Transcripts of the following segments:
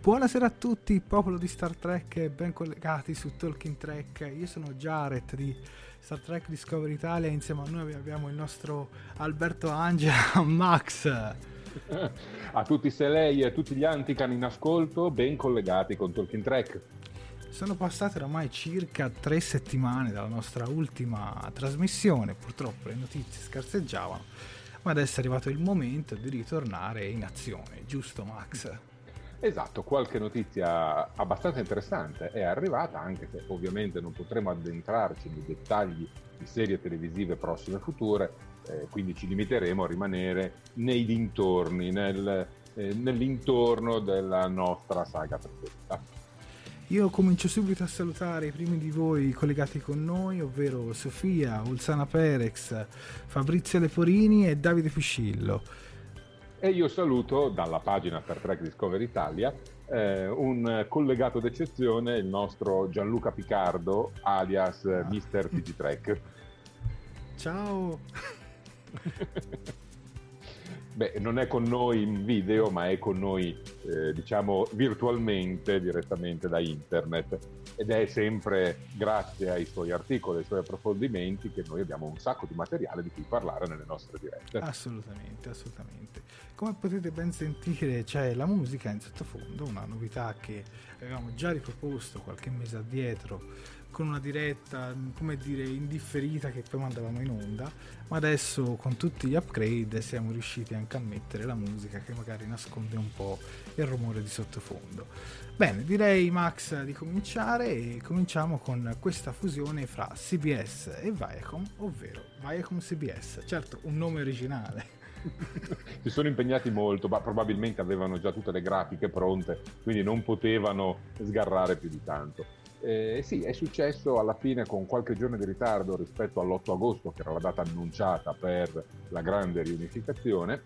Buonasera a tutti, popolo di Star Trek e ben collegati su Talking Trek. Io sono Jared di Star Trek Discovery Italia e insieme a noi abbiamo il nostro Alberto Angela, Max. A tutti se lei e a tutti gli anticani in ascolto, ben collegati con Talking Trek. Sono passate oramai circa 3 settimane dalla nostra ultima trasmissione, purtroppo le notizie scarseggiavano, ma adesso è arrivato il momento di ritornare in azione, giusto Max? Esatto, qualche notizia abbastanza interessante è arrivata, anche se ovviamente non potremo addentrarci nei dettagli di serie televisive prossime e future, quindi ci limiteremo a rimanere nei dintorni, nell'intorno della nostra saga perfetta. Io comincio subito a salutare i primi di voi collegati con noi, ovvero Sofia, Ulsana Perex, Fabrizio Leporini e Davide Piscillo. E io saluto dalla pagina Star Trek Discovery Italia un collegato d'eccezione, il nostro Gianluca Piccardo, alias Mr. TG Trek. Ciao! Beh, non è con noi in video, ma è con noi, diciamo, virtualmente, direttamente da internet. Ed è sempre grazie ai suoi articoli, ai suoi approfondimenti che noi abbiamo un sacco di materiale di cui parlare nelle nostre dirette. Assolutamente, assolutamente. Come potete ben sentire c'è la musica in sottofondo, una novità che avevamo già riproposto qualche mese addietro con una diretta, come dire, indifferita che poi mandavamo in onda, ma adesso con tutti gli upgrade siamo riusciti anche a mettere la musica che magari nasconde un po' il rumore di sottofondo. Bene, direi Max di cominciare e cominciamo con questa fusione fra CBS e Viacom, ovvero Viacom CBS, certo un nome originale. Si sono impegnati molto, ma probabilmente avevano già tutte le grafiche pronte, quindi non potevano sgarrare più di tanto. Sì, è successo alla fine con qualche giorno di ritardo rispetto all'8 agosto, che era la data annunciata per la grande riunificazione,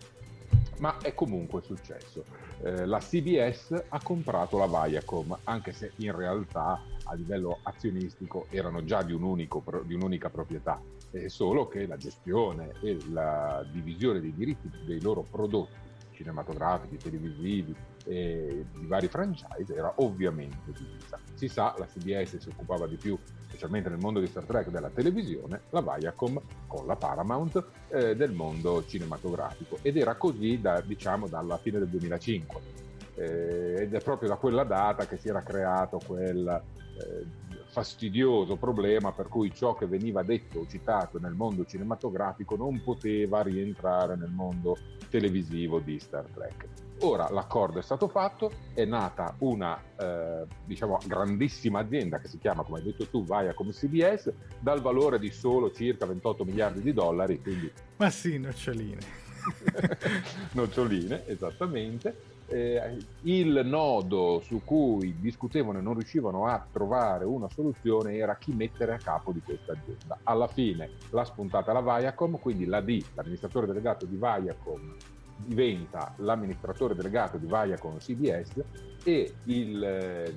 ma è comunque successo. La CBS ha comprato la Viacom, anche se in realtà a livello azionistico erano già di un'unica proprietà, solo che la gestione e la divisione dei diritti dei loro prodotti cinematografici, televisivi e di vari franchise era ovviamente divisa. Si sa, la CBS si occupava di più, specialmente nel mondo di Star Trek, della televisione, la Viacom con la Paramount del mondo cinematografico, ed era così dalla fine del 2005, ed è proprio da quella data che si era creato quel fastidioso problema per cui ciò che veniva detto o citato nel mondo cinematografico non poteva rientrare nel mondo televisivo di Star Trek. Ora l'accordo è stato fatto, è nata una grandissima azienda che si chiama, come hai detto tu, Viacom CBS, dal valore di solo circa 28 miliardi di dollari, quindi... Ma sì, noccioline. Noccioline, esattamente. Il nodo su cui discutevano e non riuscivano a trovare una soluzione era chi mettere a capo di questa azienda. Alla fine l'ha spuntata la Viacom, quindi l'amministratore delegato di Viacom diventa l'amministratore delegato di Viacom CBS e il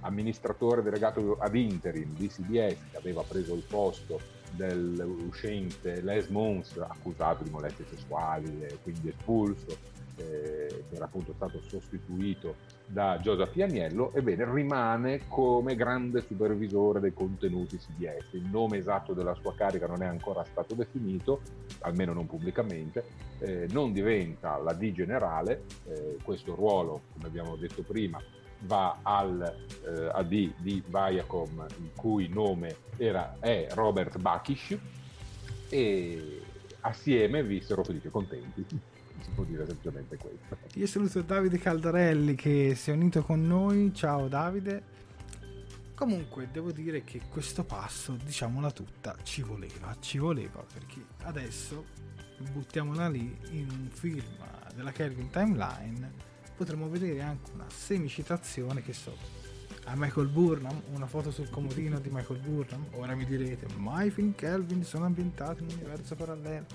amministratore delegato ad interim di CBS, che aveva preso il posto dell'uscente Les Mons, accusato di molestie sessuali e quindi espulso, che era appunto stato sostituito da Joseph Ianiello, ebbene rimane come grande supervisore dei contenuti CBS. Il nome esatto della sua carica non è ancora stato definito, almeno non pubblicamente, non diventa la D generale, questo ruolo, come abbiamo detto prima, va al AD di Viacom, il cui nome è Robert Bakish, e assieme vissero felici e contenti, si può dire semplicemente questo. Io saluto Davide Caldarelli che si è unito con noi, ciao Davide. Comunque devo dire che questo passo, diciamola tutta, ci voleva, perché adesso buttiamola lì in un film della Kelvin Timeline, potremmo vedere anche una semicitazione, che so, a Michael Burnham, una foto sul comodino di Michael Burnham. Ora mi direte, ma i film Kelvin sono ambientati in un universo parallelo,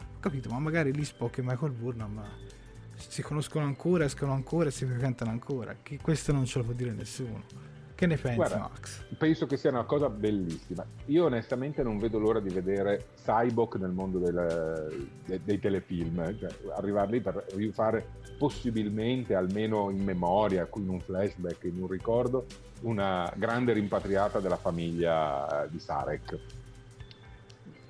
ho capito, ma magari lì Spock e Michael Burnham si conoscono ancora, escono ancora e si frequentano ancora, che questo non ce lo può dire nessuno. Che ne pensi? Guarda, Max? Penso che sia una cosa bellissima, io onestamente non vedo l'ora di vedere Cyborg nel mondo dei telefilm, cioè arrivare lì per rifare possibilmente, almeno in memoria, in un flashback, in un ricordo, una grande rimpatriata della famiglia di Sarek.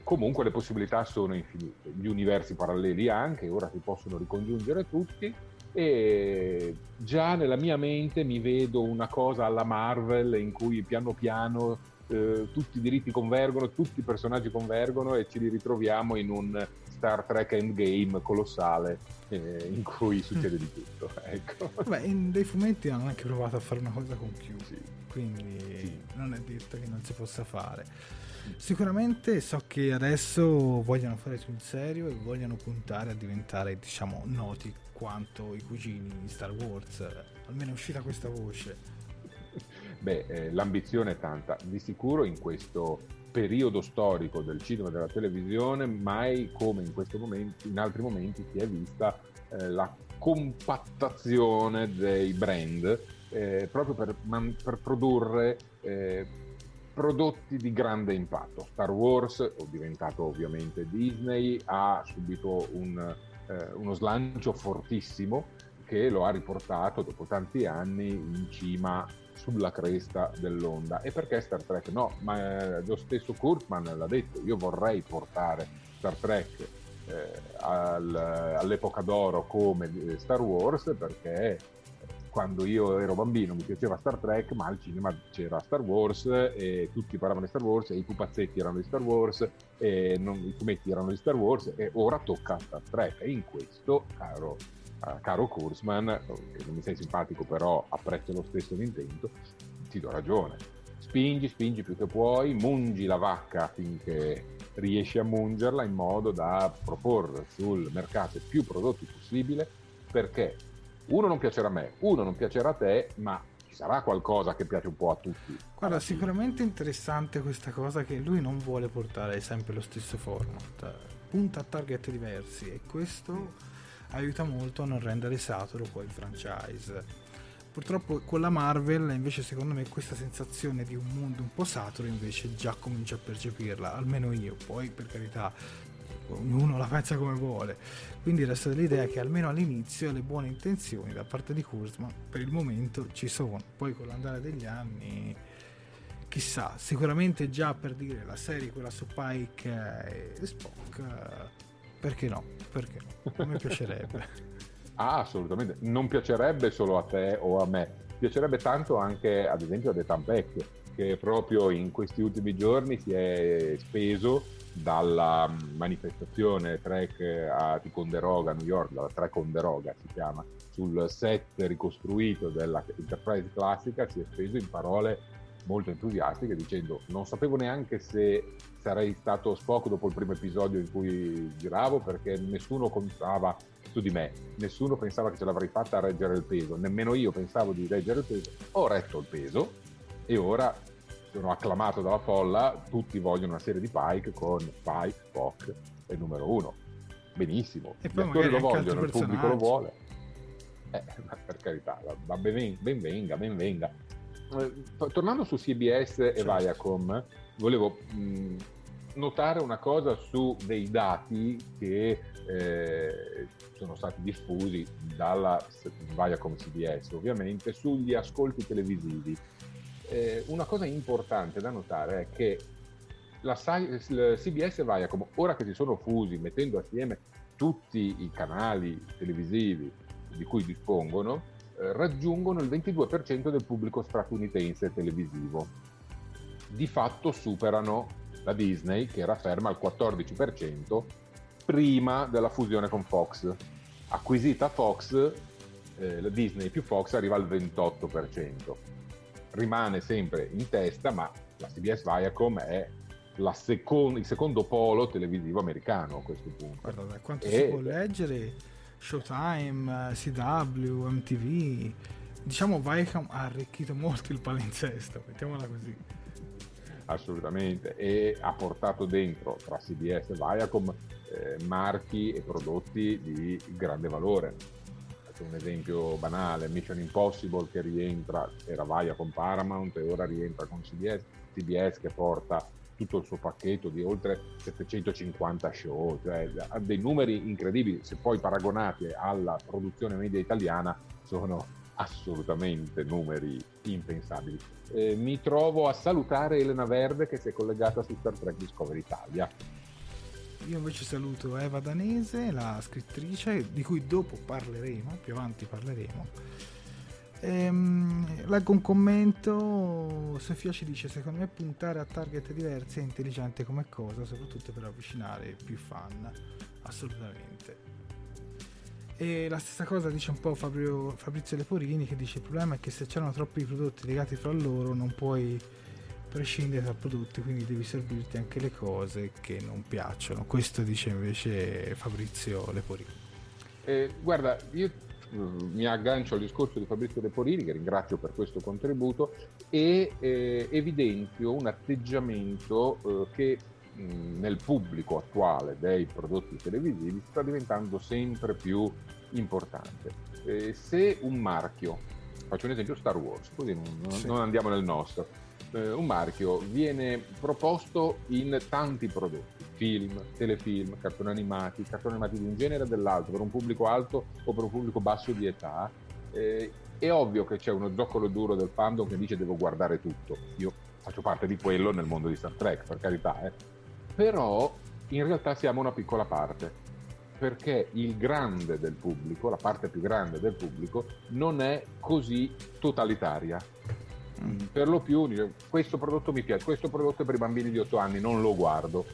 Comunque le possibilità sono infinite, gli universi paralleli anche, ora si possono ricongiungere tutti, e già nella mia mente mi vedo una cosa alla Marvel in cui piano piano tutti i diritti convergono, tutti i personaggi convergono e ci li ritroviamo in un Star Trek Endgame colossale in cui succede di tutto, ecco. Beh, in dei fumetti hanno anche provato a fare una cosa con Q, sì. Quindi sì, non è detto che non si possa fare. Sicuramente so che adesso vogliono fare sul serio e vogliono puntare a diventare, diciamo, noti quanto i cugini di Star Wars, almeno è uscita questa voce. Beh, l'ambizione è tanta, di sicuro in questo periodo storico del cinema e della televisione mai come in questo momento, in altri momenti si è vista la compattazione dei brand proprio per produrre prodotti di grande impatto. Star Wars, diventato ovviamente Disney, ha subito uno slancio fortissimo che lo ha riportato dopo tanti anni in cima, sulla cresta dell'onda. E perché Star Trek no? Ma lo stesso Kurtzman l'ha detto, io vorrei portare Star Trek all'epoca d'oro come Star Wars, perché quando io ero bambino mi piaceva Star Trek, ma al cinema c'era Star Wars e tutti parlavano di Star Wars e i pupazzetti erano di Star Wars e i fumetti erano di Star Wars, e ora tocca Star Trek. E in questo, caro Kurtzman, che non mi sei simpatico però apprezzo lo stesso l'intento, ti do ragione, spingi più che puoi, mungi la vacca finché riesci a mungerla, in modo da proporre sul mercato più prodotti possibile, perché uno non piacerà a me, uno non piacerà a te, ma ci sarà qualcosa che piace un po' a tutti. Guarda, sicuramente interessante questa cosa che lui non vuole portare sempre lo stesso format, punta a target diversi, e questo aiuta molto a non rendere saturo poi il franchise. Purtroppo con la Marvel invece secondo me questa sensazione di un mondo un po' saturo invece già comincio a percepirla, almeno io, poi per carità ognuno la pensa come vuole, quindi resta dell'idea che almeno all'inizio le buone intenzioni da parte di Kurtzman per il momento ci sono, poi con l'andare degli anni chissà. Sicuramente già, per dire, la serie quella su Pike e Spock, perché no, a me piacerebbe. Ah, assolutamente, non piacerebbe solo a te o a me, piacerebbe tanto anche ad esempio a De Tampecchio, che proprio in questi ultimi giorni si è speso dalla manifestazione Trek a Ticonderoga, New York, dalla Trekonderoga si chiama, sul set ricostruito della Enterprise classica, si è speso in parole molto entusiastiche dicendo: non sapevo neanche se sarei stato Spock dopo il primo episodio in cui giravo, perché nessuno contava su di me, nessuno pensava che ce l'avrei fatta a reggere il peso, nemmeno io pensavo di reggere il peso, ho retto il peso e ora sono acclamato dalla folla, tutti vogliono una serie di Pike con Pike, Spock e numero uno. Benissimo, gli attori lo vogliono, il pubblico lo vuole, ma per carità, ma ben venga. Tornando su CBS e Viacom, volevo notare una cosa su dei dati che sono stati diffusi dalla Viacom CBS, ovviamente, sugli ascolti televisivi. Una cosa importante da notare è che la CBS e Viacom, ora che si sono fusi, mettendo assieme tutti i canali televisivi di cui dispongono, raggiungono il 22% del pubblico statunitense televisivo. Di fatto superano la Disney, che era ferma al 14% prima della fusione con Fox. Acquisita Fox, la Disney più Fox arriva al 28%. Rimane sempre in testa, ma la CBS Viacom è il secondo polo televisivo americano a questo punto. Guarda, da quanto si può leggere, Showtime, CW, MTV, diciamo Viacom ha arricchito molto il palinsesto, mettiamola così. Assolutamente, e ha portato dentro tra CBS e Viacom marchi e prodotti di grande valore. Faccio un esempio banale: Mission Impossible, che rientra, era Viacom Paramount e ora rientra con CBS, che porta tutto il suo pacchetto di oltre 750 show, cioè ha dei numeri incredibili. Se poi paragonati alla produzione media italiana, sono assolutamente numeri impensabili. Mi trovo a salutare Elena Verde, che si è collegata su Star Trek Discovery Italia. Io invece saluto Eva Danese, la scrittrice, di cui dopo parleremo, più avanti parleremo. Leggo un commento. Sofia ci dice: secondo me puntare a target diversi è intelligente come cosa, soprattutto per avvicinare più fan. Assolutamente. E la stessa cosa dice un po' Fabrizio Leporini, che dice: il problema è che se c'erano troppi prodotti legati fra loro non puoi prescindere da prodotti, quindi devi servirti anche le cose che non piacciono. Questo dice invece Fabrizio Leporini. Guarda, io mi aggancio al discorso di Fabrizio Leporini, che ringrazio per questo contributo, e evidenzio un atteggiamento che nel pubblico attuale dei prodotti televisivi sta diventando sempre più importante. Se un marchio, faccio un esempio Star Wars, così non andiamo nel nostro, un marchio viene proposto in tanti prodotti, film, telefilm, cartoni animati di un genere e dell'altro, per un pubblico alto o per un pubblico basso di età, è ovvio che c'è uno zoccolo duro del fandom che dice: devo guardare tutto. Io faccio parte di quello nel mondo di Star Trek, per carità, però in realtà siamo una piccola parte, perché il grande del pubblico, la parte più grande del pubblico, non è così totalitaria. Per lo più dice: questo prodotto mi piace, questo prodotto è per i bambini di 8 anni, non lo guardo.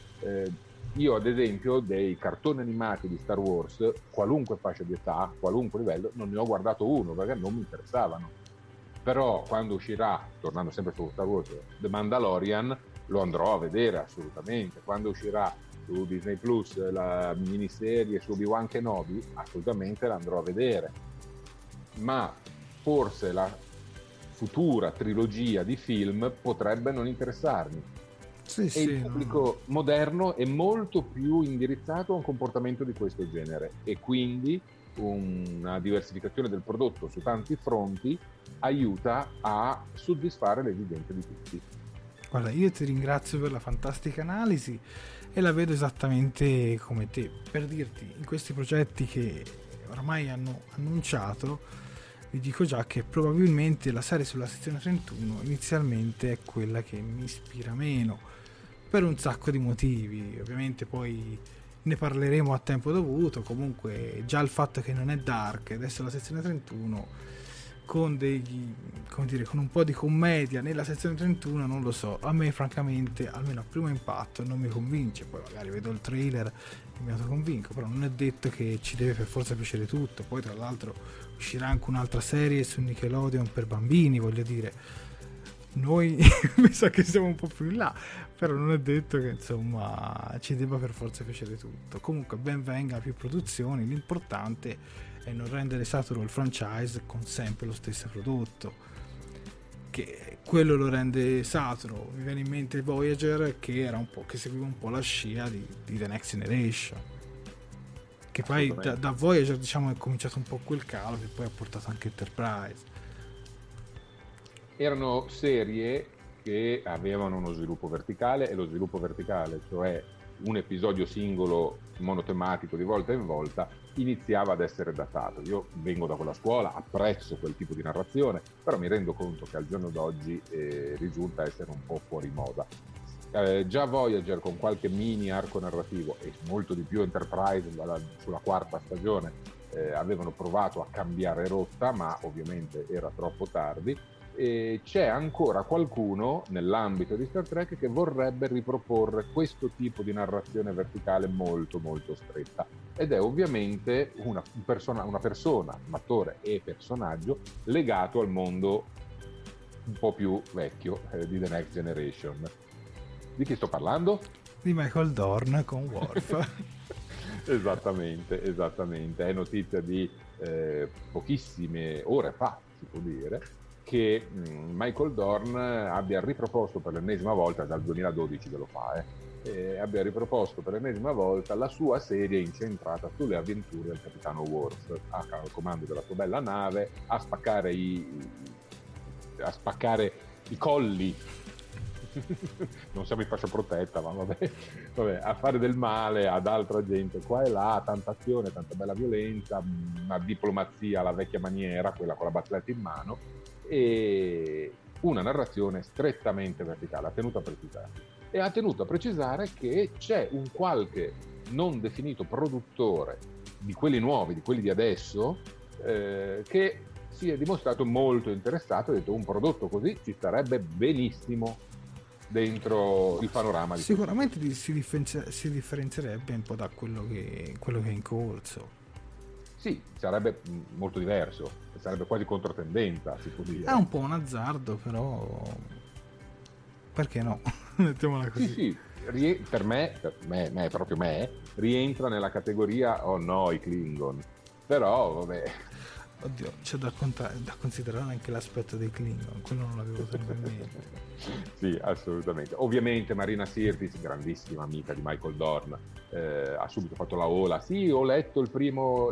Io ad esempio dei cartoni animati di Star Wars, qualunque fascia di età, qualunque livello, non ne ho guardato uno perché non mi interessavano. Però quando uscirà, tornando sempre su Star Wars, The Mandalorian, lo andrò a vedere assolutamente. Quando uscirà su Disney Plus la miniserie su Obi-Wan Kenobi, assolutamente l'andrò a vedere. Ma forse la futura trilogia di film potrebbe non interessarmi. Il pubblico moderno è molto più indirizzato a un comportamento di questo genere, e quindi una diversificazione del prodotto su tanti fronti aiuta a soddisfare le esigenze di tutti. Guarda, io ti ringrazio per la fantastica analisi, e la vedo esattamente come te. Per dirti, in questi progetti che ormai hanno annunciato, vi dico già che probabilmente la serie sulla sezione 31 inizialmente è quella che mi ispira meno, per un sacco di motivi. Ovviamente poi ne parleremo a tempo dovuto. Comunque già il fatto che non è dark, adesso la sezione 31 con con un po' di commedia nella sezione 31, non lo so, a me francamente, almeno a primo impatto, non mi convince. Poi magari vedo il trailer e mi autoconvinco, però non è detto che ci deve per forza piacere tutto. Poi tra l'altro uscirà anche un'altra serie su Nickelodeon per bambini, voglio dire, noi mi sa che siamo un po' più in là, però non è detto che insomma ci debba per forza piacere tutto. Comunque ben venga più produzioni, l'importante è non rendere saturo il franchise con sempre lo stesso prodotto, che quello lo rende saturo. Mi viene in mente Voyager, che seguiva un po' la scia di The Next Generation, che poi da Voyager diciamo è cominciato un po' quel calo che poi ha portato anche Enterprise. Erano serie che avevano uno sviluppo verticale, e lo sviluppo verticale, cioè un episodio singolo monotematico di volta in volta, iniziava ad essere datato. Io vengo da quella scuola, apprezzo quel tipo di narrazione, però mi rendo conto che al giorno d'oggi risulta essere un po' fuori moda. Già Voyager con qualche mini arco narrativo, e molto di più Enterprise sulla quarta stagione, avevano provato a cambiare rotta, ma ovviamente era troppo tardi. E c'è ancora qualcuno nell'ambito di Star Trek che vorrebbe riproporre questo tipo di narrazione verticale molto molto stretta, ed è ovviamente una persona, un attore e personaggio legato al mondo un po' più vecchio di The Next Generation. Di chi sto parlando? Di Michael Dorn con Worf. Esattamente, è notizia di pochissime ore fa, si può dire, che Michael Dorn abbia riproposto per l'ennesima volta, dal 2012 che lo fa, abbia riproposto per l'ennesima volta la sua serie incentrata sulle avventure del capitano Worf, al comando della sua bella nave, a spaccare i colli. Non siamo in fascia protetta, ma vabbè, a fare del male ad altra gente qua e là, tanta azione, tanta bella violenza, una diplomazia alla vecchia maniera, quella con la barzelletta in mano, e una narrazione strettamente verticale. Ha tenuto a precisare che c'è un qualche non definito produttore di quelli nuovi, di quelli di adesso, che si è dimostrato molto interessato e ha detto: un prodotto così ci starebbe benissimo dentro il panorama di sicuramente questo. Si differenzierebbe un po' da quello che è in corso. Sì, sarebbe molto diverso, sarebbe quasi controtendenza, si può dire. È un po' un azzardo, però perché no? Mettiamola così. Sì, per me, rientra nella categoria "oh no, i Klingon". Però vabbè. Oddio, c'è da considerare anche l'aspetto dei Klingon, quello non l'avevo sempre in mente. Sì, assolutamente. Ovviamente Marina Sirtis, grandissima amica di Michael Dorn, ha subito fatto la ola. Sì, ho letto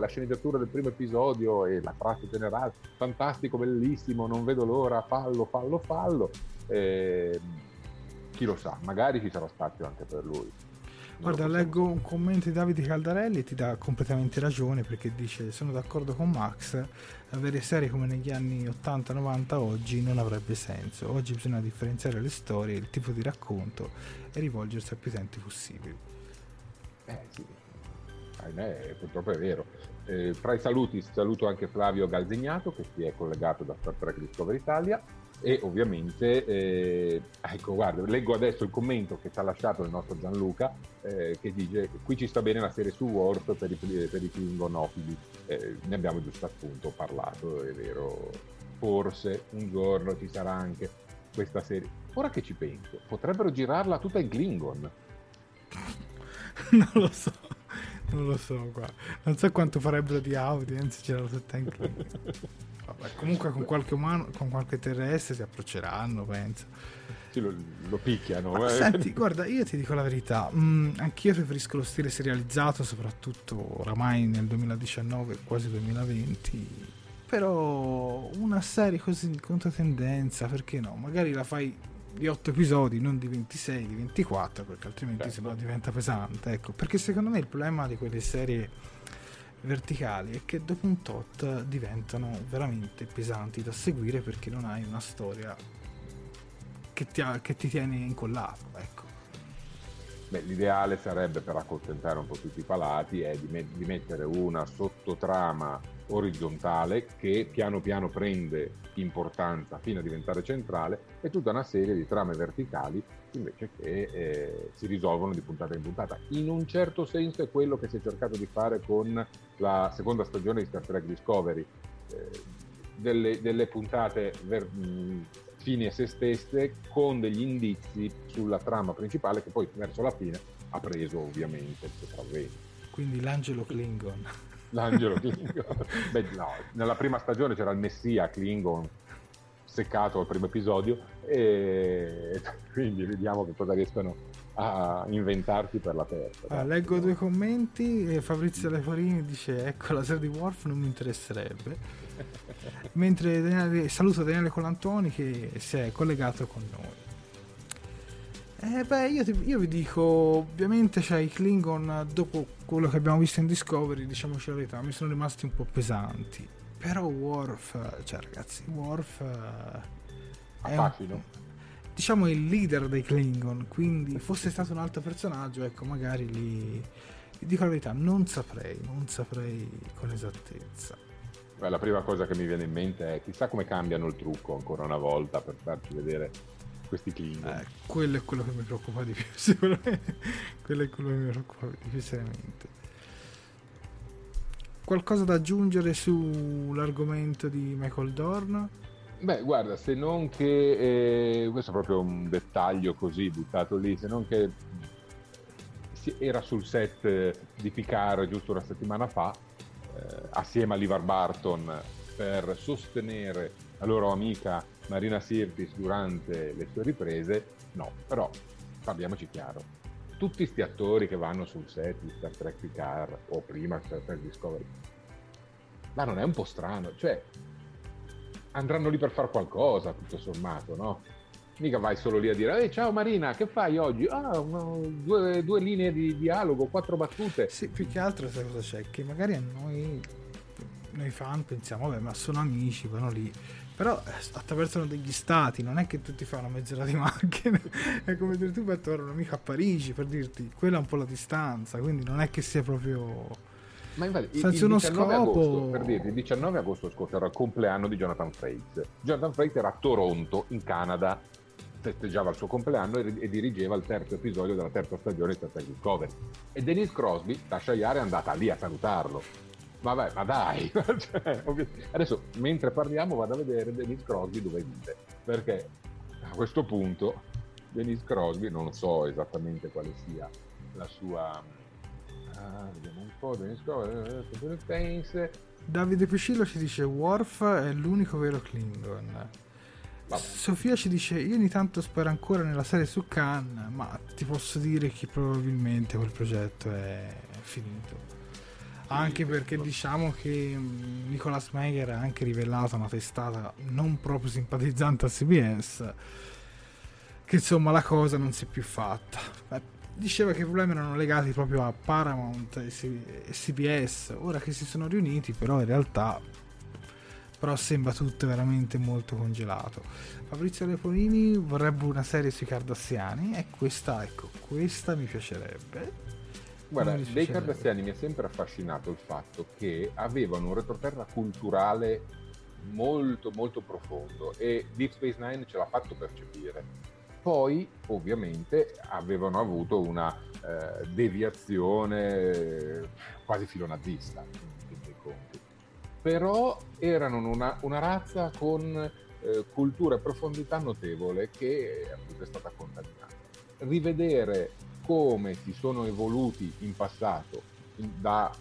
la sceneggiatura del primo episodio e la frase generale, fantastico, bellissimo, non vedo l'ora, fallo. Chi lo sa, magari ci sarà spazio anche per lui. Guarda, leggo un commento di Davide Caldarelli e ti dà completamente ragione, perché dice: sono d'accordo con Max, avere serie come negli anni 80-90 oggi non avrebbe senso, oggi bisogna differenziare le storie, il tipo di racconto e rivolgersi al più utenti possibile. Sì, ahimè, purtroppo è vero. Fra i saluti saluto anche Flavio Galzignato, che si è collegato da Star Trek Discovery Italia. E ovviamente, ecco, guarda, leggo adesso il commento che ci ha lasciato il nostro Gianluca, che dice: qui ci sta bene la serie su Worf per i Klingonofili. Ne abbiamo giusto appunto parlato, è vero. Forse un giorno ci sarà anche questa serie. Ora che ci penso, potrebbero girarla tutta in Klingon. Non lo so qua. Non so quanto farebbero di audience girarla tutta in Klingon. Vabbè, comunque con qualche umano, con qualche terrestre si approcceranno, penso. Sì, lo picchiano. Ma senti, guarda, io ti dico la verità, anch'io preferisco lo stile serializzato, soprattutto oramai nel 2019, quasi 2020. Però una serie così in controtendenza, perché no? Magari la fai di 8 episodi, non di 26, di 24, perché altrimenti certo, sembra diventa pesante, ecco. Perché secondo me il problema di quelle serie verticali e che dopo un tot diventano veramente pesanti da seguire, perché non hai una storia che ti tiene incollato, ecco. Beh, l'ideale sarebbe, per accontentare un po' tutti i palati, è di mettere una sottotrama orizzontale che piano piano prende importanza fino a diventare centrale, e tutta una serie di trame verticali invece che si risolvono di puntata in puntata. In un certo senso è quello che si è cercato di fare con la seconda stagione di Star Trek Discovery, delle puntate fini a se stesse, con degli indizi sulla trama principale che poi verso la fine ha preso ovviamente il sopravvento. Quindi l'angelo Klingon. Beh, no, nella prima stagione c'era il messia Klingon seccato al primo episodio, e quindi vediamo che cosa riescono a inventarsi per la terza. Leggo due commenti, e Fabrizio Leporini dice: ecco, la serie di Worf non mi interesserebbe. Mentre saluto Daniele Colantoni, che si è collegato con noi. Beh, io vi dico, ovviamente i Klingon, dopo quello che abbiamo visto in Discovery, diciamoci la verità, mi sono rimasti un po' pesanti. Però Worf, cioè ragazzi, Worf è un, diciamo, il leader dei Klingon, quindi fosse stato un altro personaggio, ecco, magari lì, vi dico la verità, non saprei con esattezza. Beh, la prima cosa che mi viene in mente è chissà come cambiano il trucco ancora una volta per farci vedere questi Klingon. Quello è quello che mi preoccupa di più, sicuramente. Quello è quello che mi preoccupa di più seriamente. Qualcosa da aggiungere sull'argomento di Michael Dorn? Beh, guarda, se non che questo è proprio un dettaglio così buttato lì, se non che era sul set di Picard giusto una settimana fa, assieme a Livar Barton, per sostenere la loro amica Marina Sirtis durante le sue riprese. No, però parliamoci chiaro, tutti sti attori che vanno sul set di Star Trek Picard o prima Star Trek Discovery, ma non è un po' strano? Cioè, andranno lì per far qualcosa, tutto sommato, no? Mica vai solo lì a dire ciao Marina, che fai oggi? Due linee di dialogo, 4 battute. Sì, più che altro sai cosa c'è? Che magari a noi fan pensiamo, vabbè, ma sono amici, vanno lì, però attraversano degli stati, non è che tutti fanno mezz'ora di macchina. È come dire tu vai a trovare un amico a Parigi, per dirti, quella è un po' la distanza, quindi non è che sia proprio, ma infatti, senza uno scopo. Agosto, per dirti, il 19 agosto scorso era il compleanno di Jonathan Frakes. Jonathan Frakes era a Toronto, in Canada, festeggiava il suo compleanno e dirigeva il 3° episodio della 3ª stagione di Star Trek Discovery, e Denise Crosby, da Shire, è andata lì a salutarlo. Vabbè, ma dai, cioè, adesso mentre parliamo vado a vedere Denise Crosby dove vive, perché a questo punto Denise Crosby, non so esattamente quale sia la sua, vediamo un po', Denise Crosby, pensa. Davide Piscillo ci dice Worf è l'unico vero Klingon. Vabbè. Sofia ci dice io ogni tanto spero ancora nella serie su Khan, ma ti posso dire che probabilmente quel progetto è finito. Anche perché diciamo che Nicholas Meyer ha anche rivelato una testata non proprio simpatizzante a CBS che insomma la cosa non si è più fatta. Diceva che i problemi erano legati proprio a Paramount e CBS, ora che si sono riuniti però in realtà sembra tutto veramente molto congelato. Fabrizio Leporini vorrebbe una serie sui Cardassiani e questa mi piacerebbe. Guarda, dei Cardassiani mi ha sempre affascinato il fatto che avevano un retroterra culturale molto molto profondo e Deep Space Nine ce l'ha fatto percepire. Poi ovviamente avevano avuto una deviazione quasi filonazista in tutti i conti, però erano una razza con cultura e profondità notevole che appunto è stata contaminata. Rivedere come si sono evoluti in passato da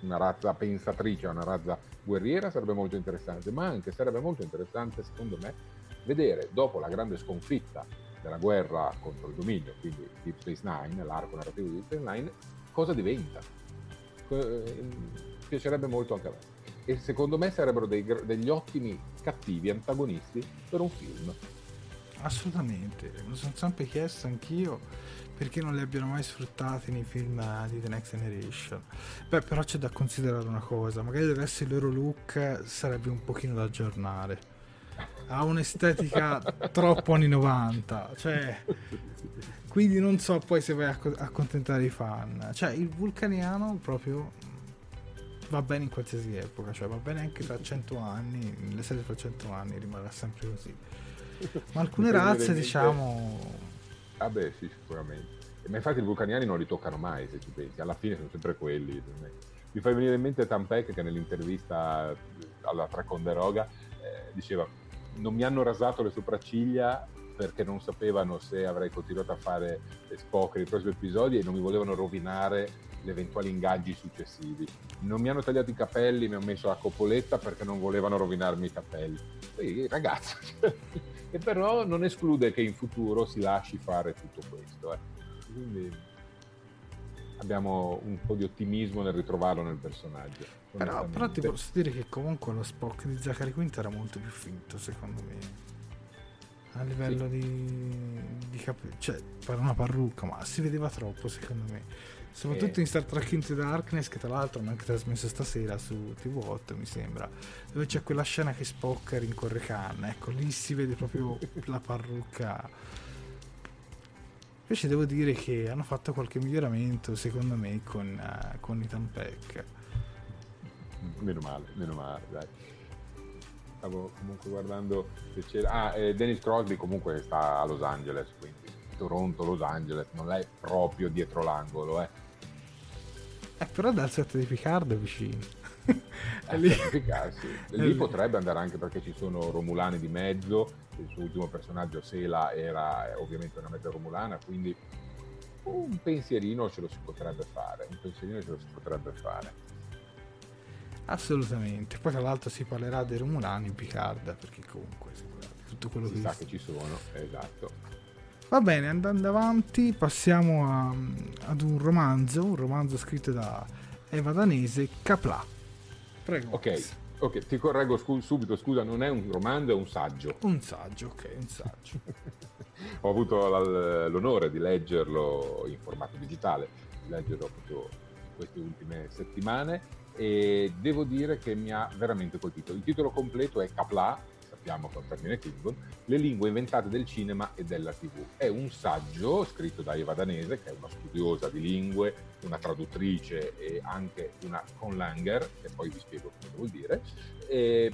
una razza pensatrice a una razza guerriera sarebbe molto interessante, ma anche sarebbe molto interessante, secondo me, vedere dopo la grande sconfitta della guerra contro il dominio, quindi Deep Space Nine, l'arco narrativo di Deep Space Nine, cosa diventa. Piacerebbe molto anche a me. E secondo me sarebbero degli ottimi cattivi antagonisti per un film. Assolutamente, me lo sono sempre chiesto anch'io perché non li abbiano mai sfruttati nei film di The Next Generation. Beh, però c'è da considerare una cosa, magari adesso il loro look sarebbe un pochino da aggiornare, ha un'estetica troppo anni 90, cioè, quindi non so poi se vai a accontentare i fan. Cioè il vulcaniano proprio va bene in qualsiasi epoca, cioè va bene anche tra 100 anni, le serie fra 100 anni rimarrà sempre così. Ma alcune razze, diciamo, ah beh sì, sicuramente, ma infatti i vulcaniani non li toccano mai, se ci pensi, alla fine sono sempre quelli. Mi fai venire in mente Tampek che nell'intervista alla Ticonderoga diceva non mi hanno rasato le sopracciglia perché non sapevano se avrei continuato a fare Spock nei prossimi episodi e non mi volevano rovinare gli eventuali ingaggi successivi, non mi hanno tagliato i capelli, mi hanno messo la copoletta perché non volevano rovinarmi i capelli. Ehi, ragazzo, e però non esclude che in futuro si lasci fare tutto questo, quindi abbiamo un po' di ottimismo nel ritrovarlo nel personaggio. Però ti posso dire che comunque lo Spock di Zachary Quinto era molto più finto, secondo me. a livello di cioè per una parrucca, ma si vedeva troppo secondo me, soprattutto in Star Trek Into Darkness, che tra l'altro hanno anche trasmesso stasera su TV8 mi sembra, dove c'è quella scena che Spock rincorre Khan, ecco lì si vede proprio la parrucca. Invece devo dire che hanno fatto qualche miglioramento secondo me con i Tampec. Meno male dai. Stavo comunque guardando se c'era Denise Crosby comunque sta a Los Angeles, quindi Toronto, Los Angeles non è proprio dietro l'angolo, però dal set di Picard è vicino. Lì, lì potrebbe andare, anche perché ci sono Romulani di mezzo, il suo ultimo personaggio Sela era ovviamente una mezza Romulana, quindi un pensierino ce lo si potrebbe fare. Assolutamente. Poi tra l'altro si parlerà dei Romulani in Picard, perché comunque tutto quello si che sa che ci sono, esatto. Va bene, andando avanti passiamo ad un romanzo scritto da Eva Danese, Capla. Prego. Ok, ti correggo subito, scusa, non è un romanzo, è un saggio, ok, un saggio. Ho avuto l'onore di leggerlo in formato digitale, appunto queste ultime settimane, e devo dire che mi ha veramente colpito. Il titolo completo è Capla, sappiamo che è un termine Klingon, le lingue inventate del cinema e della TV. È un saggio scritto da Eva Danese, che è una studiosa di lingue, una traduttrice e anche una conlanger, che poi vi spiego cosa vuol dire. È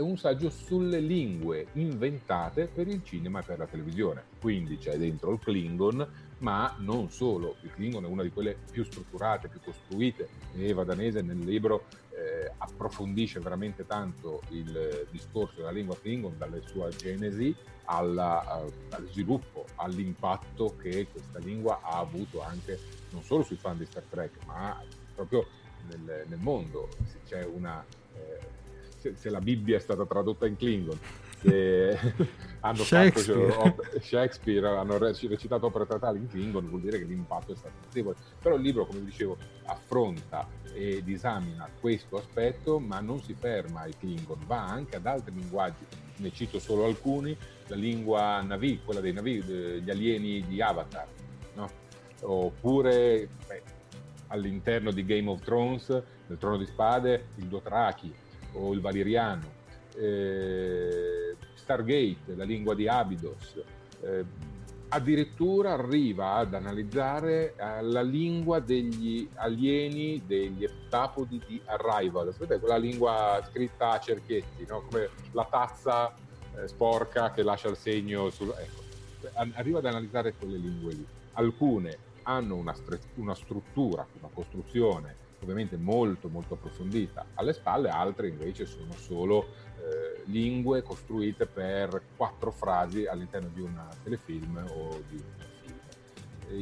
un saggio sulle lingue inventate per il cinema e per la televisione, quindi c'è dentro il Klingon, ma non solo. Il Klingon è una di quelle più strutturate, più costruite. Eva Danese nel libro approfondisce veramente tanto il discorso della lingua Klingon, dalla sua genesi al sviluppo, all'impatto che questa lingua ha avuto anche non solo sui fan di Star Trek, ma proprio nel mondo. Se c'è se la Bibbia è stata tradotta in Klingon, hanno Shakespeare. Shakespeare hanno recitato opere teatrali in Klingon, vuol dire che l'impatto è stato notevole. Però il libro, come dicevo, affronta ed esamina questo aspetto, ma non si ferma ai Klingon, va anche ad altri linguaggi. Ne cito solo alcuni: la lingua Navi, quella dei Navi, gli alieni di Avatar, no? Oppure all'interno di Game of Thrones, del Trono di Spade, il Dothraki o il Valiriano. Stargate, la lingua di Abydos, addirittura arriva ad analizzare la lingua degli alieni, degli eftapodi di Arrival. Sapete, quella lingua scritta a cerchietti, no? Come la tazza sporca che lascia il segno ecco. Arriva ad analizzare quelle lingue lì. Alcune hanno una struttura, una costruzione ovviamente molto molto approfondita alle spalle, altre invece sono solo lingue costruite per 4 frasi all'interno di un telefilm o di un film.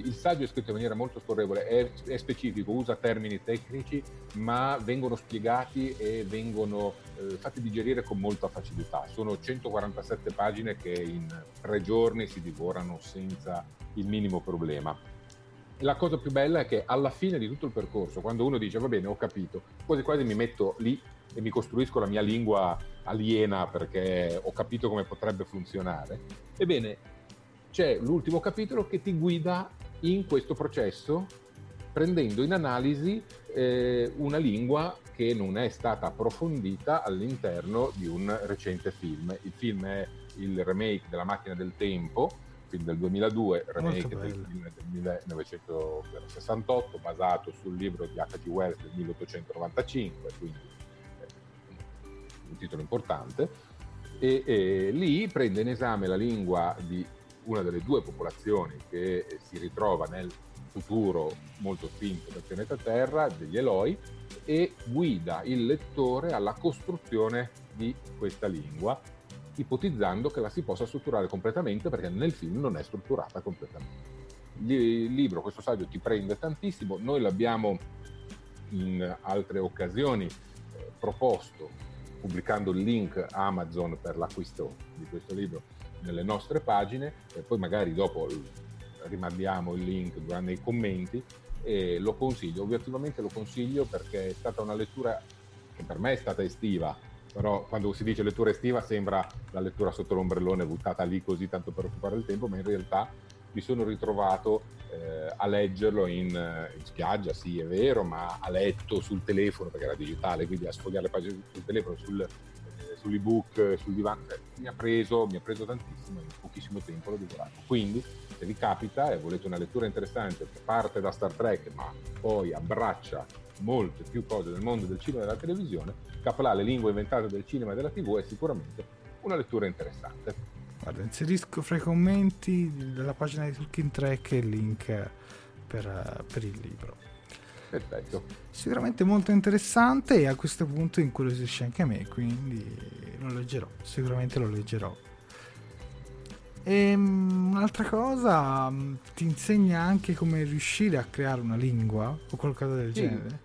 Il saggio è scritto in maniera molto scorrevole, è specifico, usa termini tecnici, ma vengono spiegati e vengono fatti digerire con molta facilità. Sono 147 pagine che in 3 giorni si divorano senza il minimo problema. La cosa più bella è che alla fine di tutto il percorso, quando uno dice va bene, ho capito, quasi quasi mi metto lì e mi costruisco la mia lingua aliena perché ho capito come potrebbe funzionare, ebbene c'è l'ultimo capitolo che ti guida in questo processo, prendendo in analisi una lingua che non è stata approfondita all'interno di un recente film. Il film è il remake della Macchina del Tempo, film del 2002, remake del 1968, basato sul libro di H.G. Wells del 1895, quindi un titolo importante, e lì prende in esame la lingua di una delle 2 popolazioni che si ritrova nel futuro molto spinto del pianeta Terra, degli Eloi, e guida il lettore alla costruzione di questa lingua, ipotizzando che la si possa strutturare completamente, perché nel film non è strutturata completamente. Il libro, questo saggio, ti prende tantissimo. Noi l'abbiamo in altre occasioni proposto, pubblicando il link Amazon per l'acquisto di questo libro nelle nostre pagine, e poi magari dopo rimandiamo il link durante i commenti, e lo consiglio, obiettivamente lo consiglio, perché è stata una lettura che per me è stata estiva, però quando si dice lettura estiva sembra la lettura sotto l'ombrellone buttata lì così tanto per occupare il tempo, ma in realtà mi sono ritrovato a leggerlo in spiaggia, sì è vero, ma a letto sul telefono, perché era digitale, quindi a sfogliare le pagine sul telefono, sull'ebook, sul divano, cioè, mi ha preso tantissimo e in pochissimo tempo l'ho divorato. Quindi se vi capita e volete una lettura interessante che parte da Star Trek ma poi abbraccia molte più cose del mondo del cinema e della televisione, Capalà, le lingue inventate del cinema e della TV è sicuramente una lettura interessante. Guarda, inserisco fra i commenti della pagina di Talking Trek e il link per il libro. Perfetto. Sicuramente molto interessante e a questo punto incuriosisce anche me, quindi lo leggerò, sicuramente lo leggerò. E un'altra cosa, ti insegna anche come riuscire a creare una lingua o qualcosa del genere?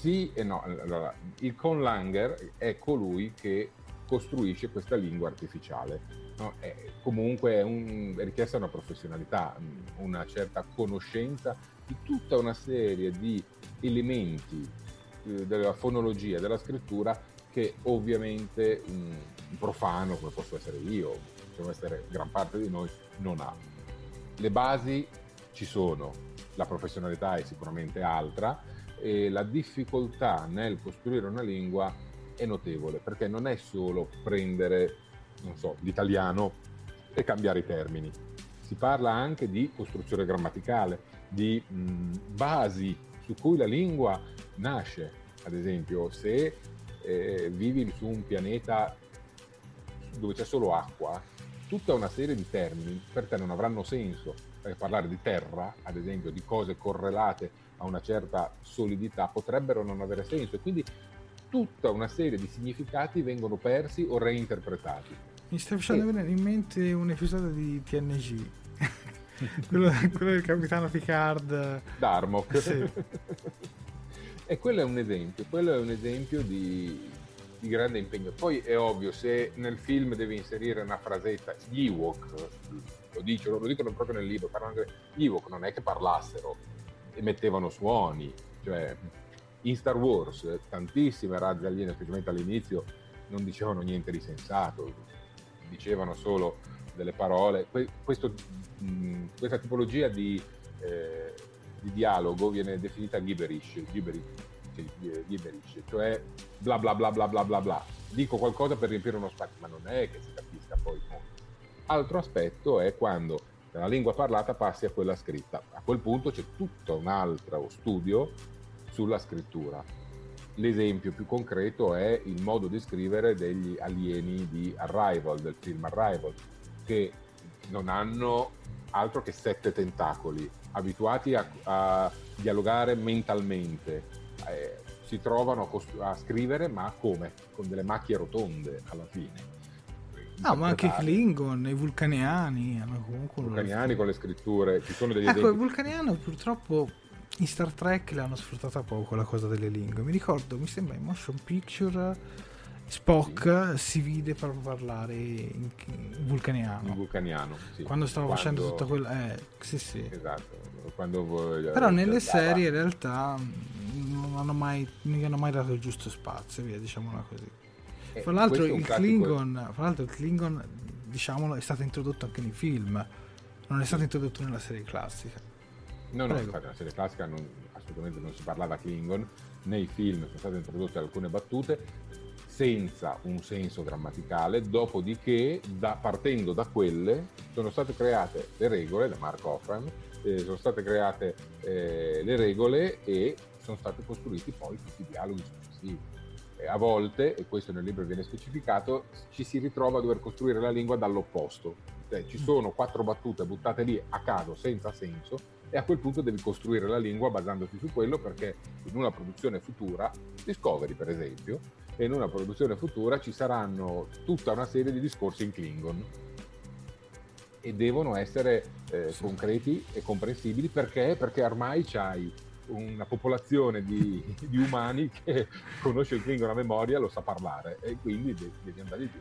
Sì e no. Allora, il conlanger è colui che costruisce questa lingua artificiale. No, comunque è richiesta una professionalità, una certa conoscenza di tutta una serie di elementi della fonologia, della scrittura, che ovviamente un profano, come posso essere io, come essere gran parte di noi, non ha. Le basi ci sono, la professionalità è sicuramente altra e la difficoltà nel costruire una lingua è notevole, perché non è solo prendere, non so, l'italiano e cambiare i termini. Si parla anche di costruzione grammaticale, di basi su cui la lingua nasce. Ad esempio, se vivi su un pianeta dove c'è solo acqua, tutta una serie di termini per te non avranno senso. Parlare di terra, ad esempio, di cose correlate a una certa solidità, potrebbero non avere senso. E quindi tutta una serie di significati vengono persi o reinterpretati. Mi sta facendo venire in mente un episodio di TNG, quello del capitano Picard. Darmok. Sì. E quello è un esempio di grande impegno. Poi è ovvio, se nel film devi inserire una frasetta, gli Ewok, lo dicono proprio nel libro, parlano anche gli Ewok, non è che parlassero, emettevano suoni, cioè... In Star Wars tantissime razze aliene, specialmente all'inizio, non dicevano niente di sensato, dicevano solo delle parole. Questa tipologia di dialogo viene definita gibberish, cioè bla bla bla bla bla bla bla. Dico qualcosa per riempire uno spazio, ma non è che si capisca poi molto. Altro aspetto è quando dalla lingua parlata passi a quella scritta. A quel punto c'è tutto un altro studio sulla scrittura. L'esempio più concreto è il modo di scrivere degli alieni di Arrival, del film Arrival, che non hanno altro che 7 tentacoli, abituati a dialogare mentalmente, si trovano a scrivere, ma come? Con delle macchie rotonde alla fine. No, ma anche i Klingon, i vulcaniani hanno comunque... Vulcaniani con le scritture, ci sono degli esempi. Ecco, il vulcaniano purtroppo... In Star Trek l'hanno sfruttata poco la cosa delle lingue. Mi ricordo, mi sembra in Motion Picture Spock si vide proprio parlare in vulcaniano. In vulcaniano, sì. Quando stava facendo tutta quella... sì, sì. Esatto. Però nelle serie in realtà non gli hanno mai dato il giusto spazio, via, diciamola così. Fra l'altro il Klingon, diciamolo, è stato introdotto anche nei film. Non è stato introdotto nella serie classica. No, nella serie classica assolutamente non si parlava Klingon, nei film sono state introdotte alcune battute senza un senso grammaticale, dopodiché partendo da quelle sono state create le regole da Mark Offran, sono state create le regole e sono stati costruiti poi tutti i dialoghi successivi. A volte, e questo nel libro viene specificato, ci si ritrova a dover costruire la lingua dall'opposto, cioè, ci sono 4 battute buttate lì a caso senza senso, e a quel punto devi costruire la lingua basandosi su quello, perché in una produzione futura, Discovery per esempio, e in una produzione futura ci saranno tutta una serie di discorsi in Klingon e devono essere concreti e comprensibili, perché ormai c'hai una popolazione di umani che conosce il Klingon a memoria, lo sa parlare, e quindi devi andare dietro.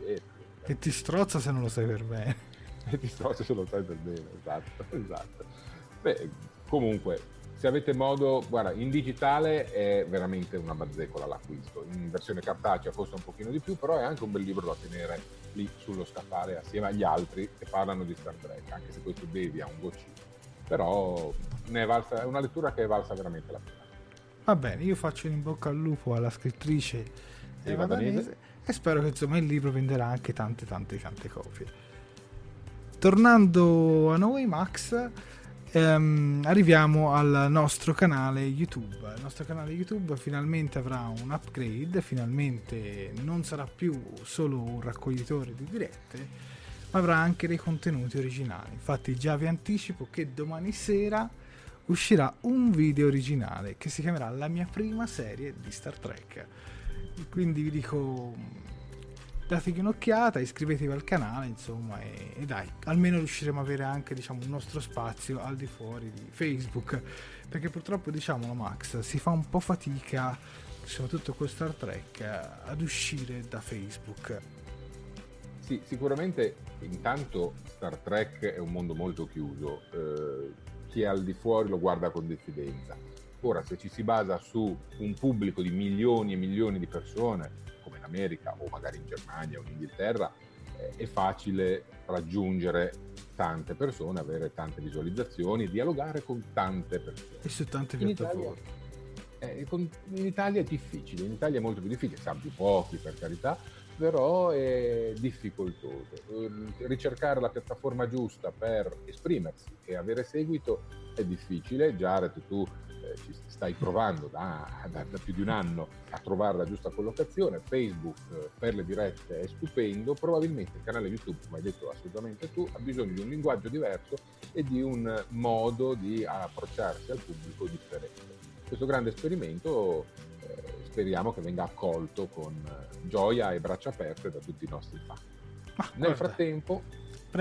E ti strozza se non lo sai per bene. Esatto. Comunque se avete modo, guarda, in digitale è veramente una bazzecola l'acquisto, in versione cartacea costa un pochino di più, però è anche un bel libro da tenere lì sullo scaffale assieme agli altri che parlano di Star Trek, anche se questo devia un goccino, però ne è valsa, è una lettura che è valsa veramente la pena. Va bene, io faccio in bocca al lupo alla scrittrice Eva Danese e spero che insomma il libro venderà anche tante copie. Tornando a noi, Max, arriviamo al nostro canale YouTube. Il nostro canale YouTube finalmente avrà un upgrade, finalmente non sarà più solo un raccoglitore di dirette, ma avrà anche dei contenuti originali. Infatti già vi anticipo che domani sera uscirà un video originale che si chiamerà La mia prima serie di Star Trek. Quindi vi dico... dategli un'occhiata, iscrivetevi al canale, insomma, e dai, almeno riusciremo a avere anche, diciamo, un nostro spazio al di fuori di Facebook, perché purtroppo, diciamolo Max, si fa un po' fatica, soprattutto con Star Trek, ad uscire da Facebook. Sì, sicuramente, intanto Star Trek è un mondo molto chiuso, chi è al di fuori lo guarda con diffidenza. Ora, se ci si basa su un pubblico di milioni e milioni di persone, in America o magari in Germania o in Inghilterra, è facile raggiungere tante persone, avere tante visualizzazioni, dialogare con tante persone. E su tante piattaforme. In Italia è difficile, in Italia è molto più difficile, siamo più pochi per carità, però è difficoltoso. Ricercare la piattaforma giusta per esprimersi e avere seguito è difficile. Jared, tu ci stai provando da più di un anno a trovare la giusta collocazione. Facebook per le dirette è stupendo, probabilmente il canale YouTube, come hai detto assolutamente tu, ha bisogno di un linguaggio diverso e di un modo di approcciarsi al pubblico differente. Questo grande esperimento speriamo che venga accolto con gioia e braccia aperte da tutti i nostri fan. Nel frattempo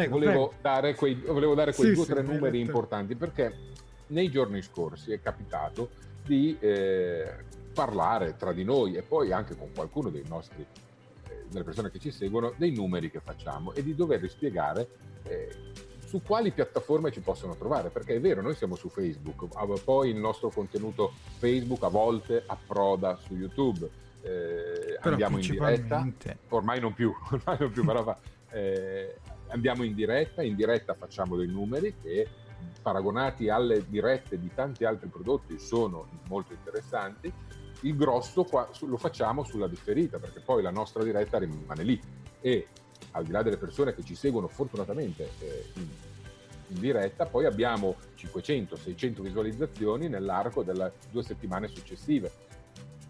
volevo dare quei due o tre numeri importanti, perché nei giorni scorsi è capitato di parlare tra di noi e poi anche con qualcuno dei nostri, delle persone che ci seguono, dei numeri che facciamo e di doverli spiegare su quali piattaforme ci possono trovare, perché è vero, noi siamo su Facebook, poi il nostro contenuto Facebook a volte approda su YouTube, andiamo in diretta, ormai non più però andiamo in diretta facciamo dei numeri che, paragonati alle dirette di tanti altri prodotti, sono molto interessanti. Il grosso lo facciamo sulla differita, perché poi la nostra diretta rimane lì e al di là delle persone che ci seguono fortunatamente in diretta, poi abbiamo 500-600 visualizzazioni nell'arco delle 2 settimane successive.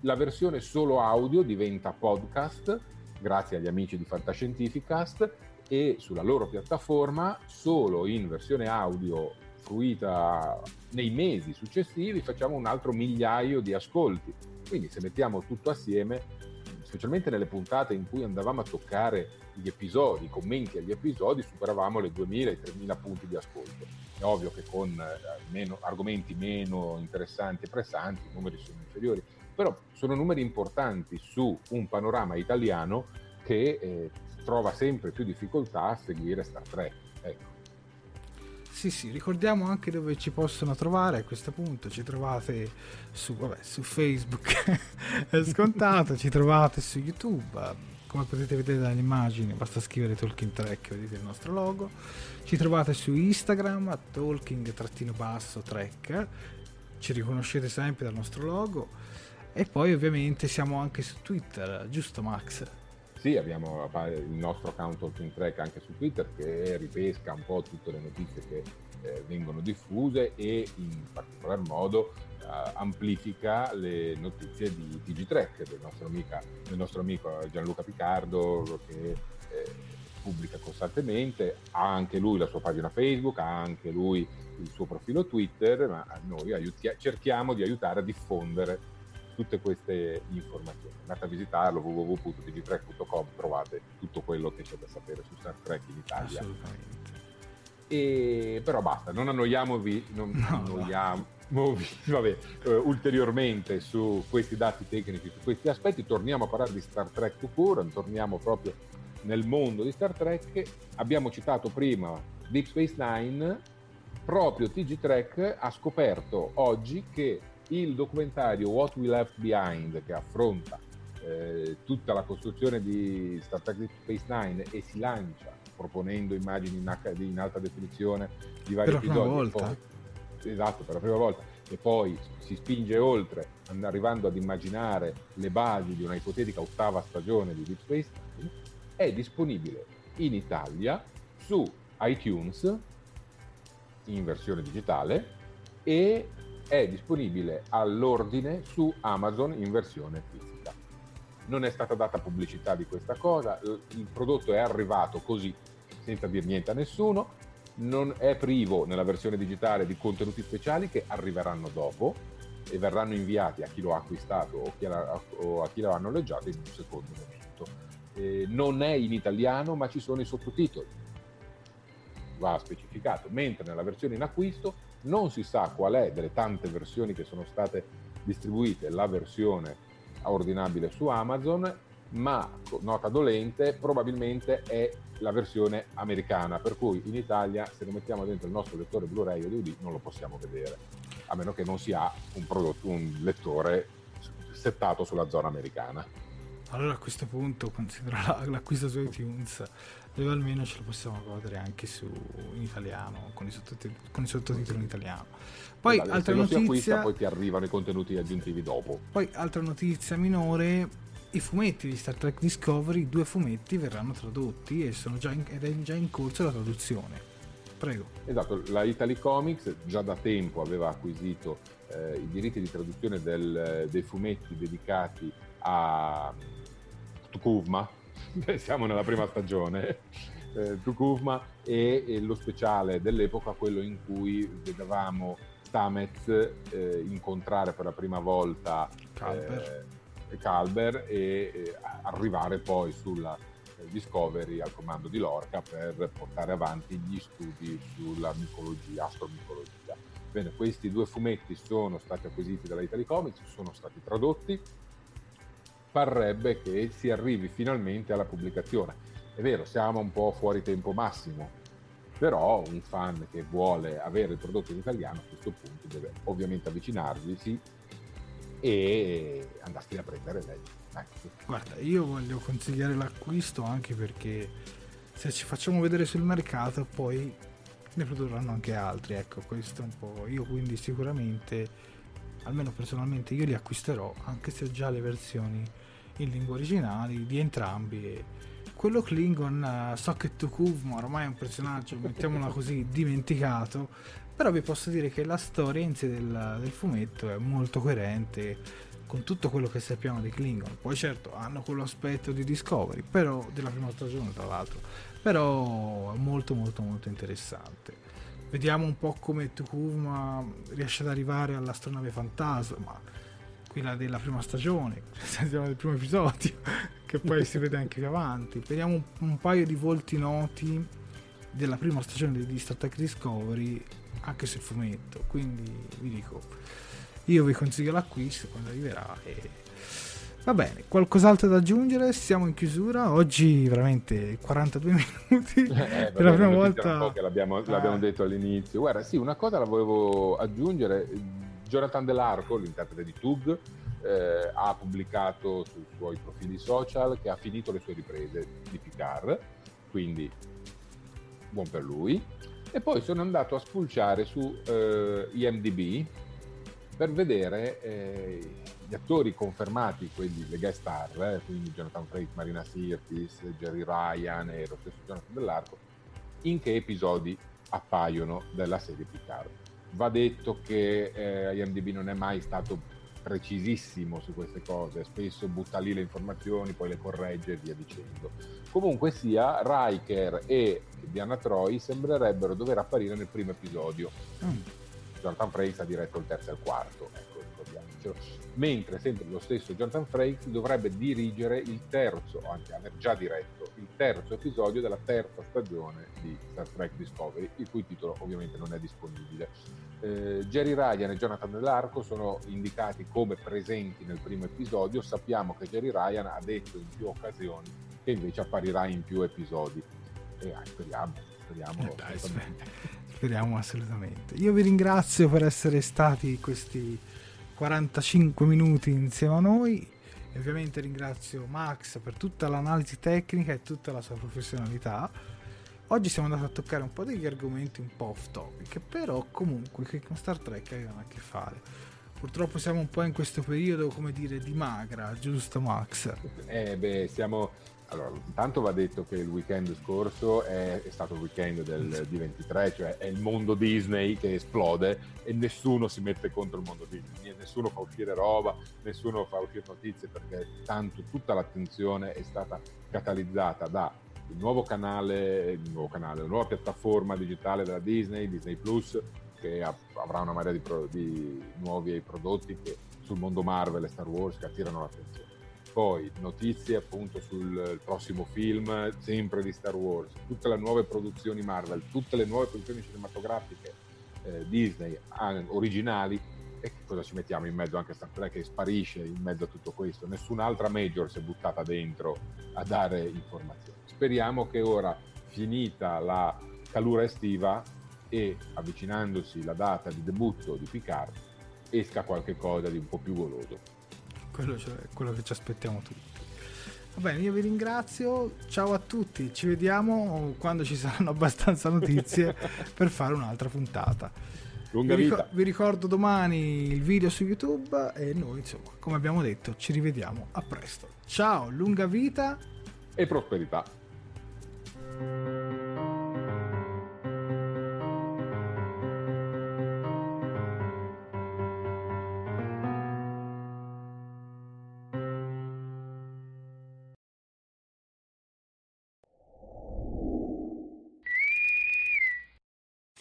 La versione solo audio diventa podcast grazie agli amici di Fantascientificast e sulla loro piattaforma, solo in versione audio fruita nei mesi successivi, facciamo un altro migliaio di ascolti. Quindi se mettiamo tutto assieme, specialmente nelle puntate in cui andavamo a toccare gli episodi, i commenti agli episodi, superavamo le 2.000 e 3.000 punti di ascolto. È ovvio che con argomenti meno interessanti e pressanti i numeri sono inferiori, però sono numeri importanti su un panorama italiano che trova sempre più difficoltà a seguire Star Trek. Ecco. Sì, ricordiamo anche dove ci possono trovare. A questo punto ci trovate su Facebook, è scontato, ci trovate su YouTube, come potete vedere dall'immagine, basta scrivere Talking Trek, vedete il nostro logo. Ci trovate su Instagram a Talking_Trek, ci riconoscete sempre dal nostro logo, e poi ovviamente siamo anche su Twitter, giusto Max? Sì, abbiamo il nostro account Talking Trek anche su Twitter, che ripesca un po' tutte le notizie che vengono diffuse e in particolar modo amplifica le notizie di TG Trek, del nostro amico Gianluca Piccardo, che pubblica costantemente, ha anche lui la sua pagina Facebook, ha anche lui il suo profilo Twitter, ma noi cerchiamo di aiutare a diffondere tutte queste informazioni. Andate a visitarlo, www.tv3.com, trovate tutto quello che c'è da sapere su Star Trek in Italia. Assolutamente. E però basta, non annoiamovi, ulteriormente su questi dati tecnici, su questi aspetti. Torniamo a parlare di Star Trek to Pure, torniamo proprio nel mondo di Star Trek. Abbiamo citato prima Deep Space Nine, proprio TG Trek ha scoperto oggi che il documentario What We Left Behind, che affronta tutta la costruzione di Star Trek Deep Space Nine e si lancia proponendo immagini in HD in alta definizione di vari episodi, per la prima volta, e poi si spinge oltre arrivando ad immaginare le basi di una ipotetica ottava stagione di Deep Space Nine, è disponibile in Italia su iTunes in versione digitale e è disponibile all'ordine su Amazon in versione fisica. Non è stata data pubblicità di questa cosa, il prodotto è arrivato così, senza dir niente a nessuno, non è privo nella versione digitale di contenuti speciali che arriveranno dopo e verranno inviati a chi lo ha acquistato o a chi l'ha noleggiato in un secondo momento. Non è in italiano, ma ci sono i sottotitoli, va specificato, mentre nella versione in acquisto non si sa qual è delle tante versioni che sono state distribuite la versione ordinabile su Amazon, ma nota dolente, probabilmente è la versione americana, per cui in Italia se lo mettiamo dentro il nostro lettore Blu-ray o DVD non lo possiamo vedere, a meno che non si ha un prodotto, un lettore settato sulla zona americana. Allora a questo punto considera l'acquisto su iTunes, dove almeno ce lo possiamo godere anche in italiano con i sottotitoli in italiano. Poi altra notizia, acquista, poi ti arrivano i contenuti aggiuntivi dopo. Poi altra notizia minore, i fumetti di Star Trek Discovery, 2 fumetti verranno tradotti e è già in corso la traduzione. Prego. Esatto, la Italy Comics già da tempo aveva acquisito i diritti di traduzione dei fumetti dedicati a Tukuvma, siamo nella prima stagione, Tukuvma e lo speciale dell'epoca, quello in cui vedevamo Stamets incontrare per la prima volta Culber e arrivare poi sulla Discovery al comando di Lorca per portare avanti gli studi sulla micologia, astromicologia. Bene, questi 2 fumetti sono stati acquisiti dalla Italy Comics, sono stati tradotti, parrebbe che si arrivi finalmente alla pubblicazione. È vero, siamo un po' fuori tempo massimo, però un fan che vuole avere il prodotto in italiano a questo punto deve ovviamente avvicinarvisi e andarsi a prendere legge. Guarda, io voglio consigliare l'acquisto anche perché se ci facciamo vedere sul mercato poi ne produrranno anche altri, ecco, questo è un po'. Io quindi sicuramente, almeno personalmente, io li acquisterò, anche se ho già le versioni in lingua originale di entrambi. Quello Klingon, so che Tukuvma ormai è un personaggio, mettiamola così, dimenticato, però vi posso dire che la storia in sé del fumetto è molto coerente con tutto quello che sappiamo di Klingon. Poi certo hanno quello aspetto di Discovery, però della prima stagione tra l'altro, però è molto molto molto interessante. Vediamo un po' come Tukuvma riesce ad arrivare all'astronave fantasma, quella della prima stagione, del primo episodio, che poi si vede anche più avanti. Vediamo un paio di volti noti della prima stagione di Star Trek Discovery anche sul fumetto, quindi vi dico, io vi consiglio l'acquisto quando arriverà. Va bene, qualcos'altro da aggiungere? Siamo in chiusura, oggi veramente 42 minuti, per la prima volta l'abbiamo detto all'inizio. Guarda, sì, una cosa la volevo aggiungere, Jonathan Dell'Arco, l'interprete di Tug, ha pubblicato sui suoi profili social che ha finito le sue riprese di Picard, quindi buon per lui. E poi sono andato a spulciare su IMDb per vedere gli attori confermati, quelli, le guest star, quindi Jonathan Frakes, Marina Sirtis, Jerry Ryan e lo stesso Jonathan Dell'Arco, in che episodi appaiono della serie Picard. Va detto che IMDb non è mai stato precisissimo su queste cose, spesso butta lì le informazioni, poi le corregge e via dicendo. Comunque sia, Riker e Diana Troy sembrerebbero dover apparire nel primo episodio. Jonathan Frakes ha diretto il terzo e il quarto, ecco, ricordiamocelo. Mentre sempre lo stesso Jonathan Frakes dovrebbe dirigere il terzo, anzi aver già diretto il terzo episodio della terza stagione di Star Trek Discovery, il cui titolo ovviamente non è disponibile. Jerry Ryan e Jonathan Dell'Arco sono indicati come presenti nel primo episodio, sappiamo che Jerry Ryan ha detto in più occasioni che invece apparirà in più episodi, e speriamo. speriamo assolutamente. Io vi ringrazio per essere stati questi 45 minuti insieme a noi, e ovviamente ringrazio Max per tutta l'analisi tecnica e tutta la sua professionalità. Oggi siamo andati a toccare un po' degli argomenti un po' off topic, però comunque che con Star Trek avevano a che fare. Purtroppo siamo un po' in questo periodo, come dire, di magra, giusto Max? Allora, intanto va detto che il weekend scorso è stato il weekend di 23, cioè è il mondo Disney che esplode e nessuno si mette contro il mondo Disney, nessuno fa uscire roba, nessuno fa uscire notizie, perché tanto tutta l'attenzione è stata catalizzata da il nuovo canale, la nuova piattaforma digitale della Disney, Disney Plus, che avrà una marea di nuovi prodotti che sul mondo Marvel e Star Wars che attirano l'attenzione. Poi notizie appunto sul prossimo film sempre di Star Wars, tutte le nuove produzioni Marvel, tutte le nuove produzioni cinematografiche Disney originali, e cosa ci mettiamo in mezzo? Anche Star Trek che sparisce in mezzo a tutto questo, nessun'altra major si è buttata dentro a dare informazioni. Speriamo che ora, finita la calura estiva e avvicinandosi la data di debutto di Picard, esca qualche cosa di un po' più goloso. Quello che ci aspettiamo tutti. Va bene, io vi ringrazio, ciao a tutti, ci vediamo quando ci saranno abbastanza notizie per fare un'altra puntata. Lunga vita. Vi ricordo domani il video su YouTube e noi, insomma, come abbiamo detto, ci rivediamo a presto. Ciao, lunga vita e prosperità.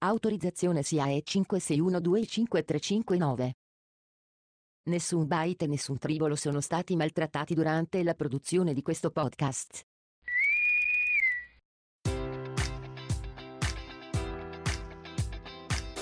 Autorizzazione SIAE 56125359. Nessun byte e nessun tribolo sono stati maltrattati durante la produzione di questo podcast.